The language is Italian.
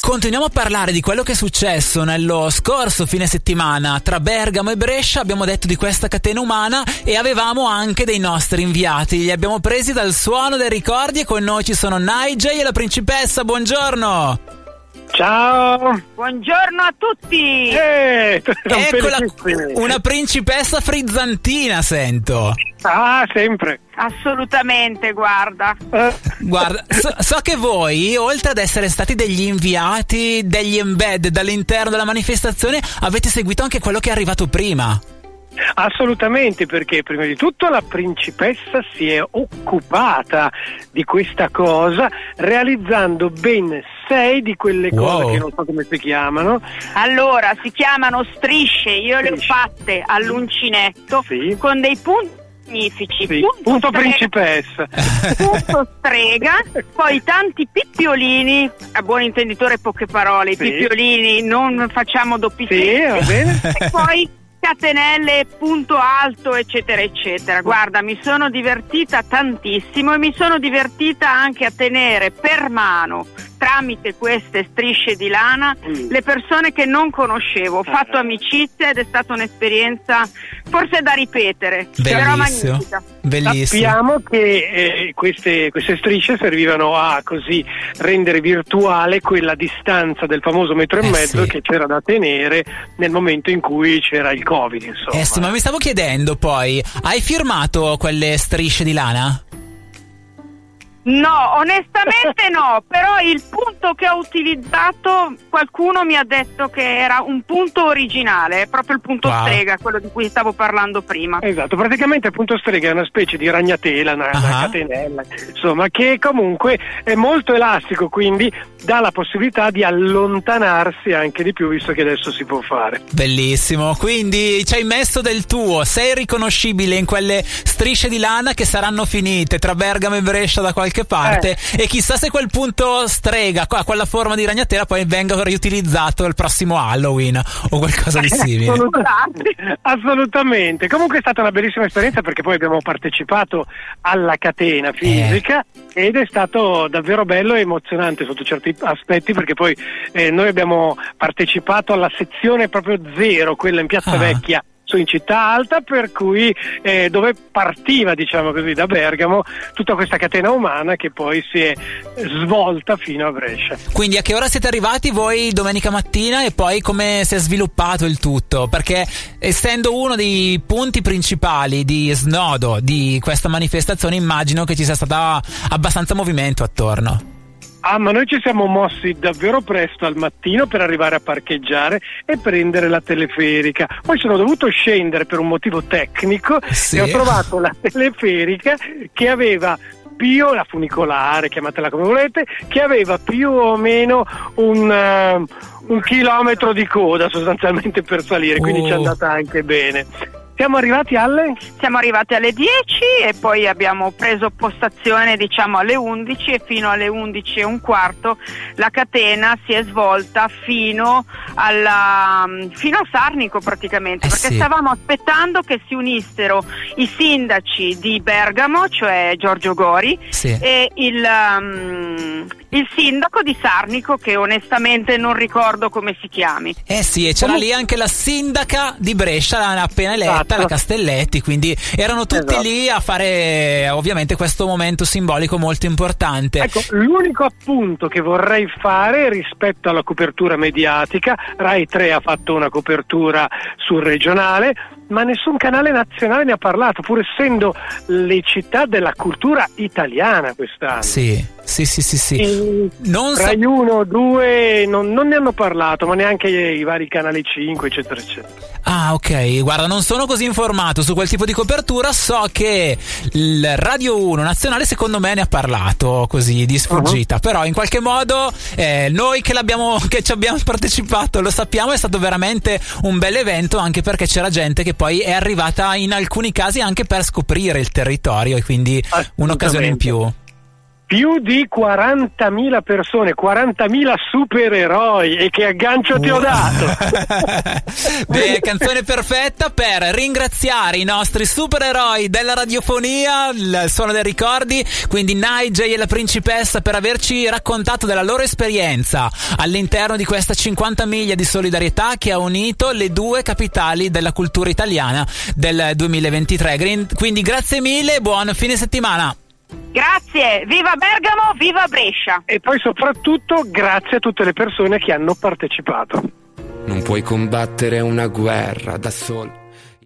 Continuiamo a parlare di quello che è successo nello scorso fine settimana tra Bergamo e Brescia. Abbiamo detto di questa catena umana e avevamo anche dei nostri inviati. Li abbiamo presi dal suono dei ricordi e con noi ci sono Nightjay e la Principessa. Buongiorno. Ciao. Buongiorno a tutti. Eccola, una principessa frizzantina sento. Ah, sempre. Assolutamente, guarda. So che voi, oltre ad essere stati degli inviati, degli embed dall'interno della manifestazione, avete seguito anche quello che è arrivato prima. Assolutamente, perché prima di tutto la principessa si è occupata di questa cosa realizzando ben 6 di quelle cose che non so come si chiamano. Allora, si chiamano strisce, io le ho fatte all'uncinetto con dei punti magnifici, punto principessa, punto strega, poi tanti pippiolini, a buon intenditore poche parole, pippiolini, non facciamo doppi va bene. E poi catenelle, punto alto, eccetera eccetera. Guarda, mi sono divertita tantissimo e mi sono divertita anche a tenere per mano, tramite queste strisce di lana, le persone che non conoscevo. Ho fatto amicizia ed è stata un'esperienza forse da ripetere, però magnifica. Bellissimo. Sappiamo che queste strisce servivano a così rendere virtuale quella distanza del famoso 1,5 metri che c'era da tenere nel momento in cui c'era il Covid, insomma. Ma mi stavo chiedendo poi, hai firmato quelle strisce di lana? No, onestamente no, però il punto che ho utilizzato qualcuno mi ha detto che era un punto originale, è proprio il punto strega, quello di cui stavo parlando prima. Esatto, praticamente il punto strega è una specie di ragnatela, una catenella, insomma, che comunque è molto elastico, quindi dà la possibilità di allontanarsi anche di più, visto che adesso si può fare. Bellissimo, quindi ci hai messo del tuo, sei riconoscibile in quelle strisce di lana che saranno finite tra Bergamo e Brescia da qualche parte e chissà se quel punto strega, quella forma di ragnatela, poi venga riutilizzato il prossimo Halloween o qualcosa di simile. Assolutamente. Comunque è stata una bellissima esperienza, perché poi abbiamo partecipato alla catena fisica ed è stato davvero bello e emozionante sotto certi aspetti, perché poi noi abbiamo partecipato alla sezione proprio 0, quella in Piazza Vecchia, su in Città Alta, per cui dove partiva, diciamo così, da Bergamo tutta questa catena umana che poi si è svolta fino a Brescia. Quindi a che ora siete arrivati voi domenica mattina e poi come si è sviluppato il tutto? Perché essendo uno dei punti principali di snodo di questa manifestazione, immagino che ci sia stata abbastanza movimento attorno. Ah, ma noi ci siamo mossi davvero presto al mattino per arrivare a parcheggiare e prendere la teleferica. Poi sono dovuto scendere per un motivo tecnico e ho trovato la teleferica che aveva più, la funicolare, chiamatela come volete, che aveva più o meno un chilometro di coda sostanzialmente per salire, quindi ci è andata anche bene. Siamo arrivati alle 10 e poi abbiamo preso postazione, diciamo, alle 11 e fino alle 11:15 la catena si è svolta fino a Sarnico praticamente, perché stavamo aspettando che si unissero i sindaci di Bergamo, cioè Giorgio Gori, e il sindaco di Sarnico, che onestamente non ricordo come si chiami. E c'era lì anche la sindaca di Brescia, appena eletta, la Castelletti, quindi erano tutti lì a fare ovviamente questo momento simbolico molto importante. Ecco, l'unico appunto che vorrei fare rispetto alla copertura mediatica, Rai 3 ha fatto una copertura sul regionale, ma nessun canale nazionale ne ha parlato, pur essendo le città della cultura italiana quest'anno. Sì. Rai 1, 2 non ne hanno parlato, ma neanche i vari canali 5 eccetera eccetera. Ah, ok, guarda, non sono così informato su quel tipo di copertura, so che il Radio 1 nazionale secondo me ne ha parlato così di sfuggita, però in qualche modo noi che ci abbiamo partecipato lo sappiamo, è stato veramente un bel evento, anche perché c'era gente che poi è arrivata in alcuni casi anche per scoprire il territorio e quindi un'occasione in più. più di 40.000 persone, 40.000 supereroi, e che aggancio ti ho dato. Beh, canzone perfetta per ringraziare i nostri supereroi della radiofonia, il suono dei ricordi, quindi Nightjay e la Principessa, per averci raccontato della loro esperienza all'interno di questa 50 miglia di solidarietà che ha unito le due capitali della cultura italiana del 2023. Quindi grazie mille, buon fine settimana. Grazie, viva Bergamo, viva Brescia. E poi soprattutto grazie a tutte le persone che hanno partecipato. Non puoi combattere una guerra da solo.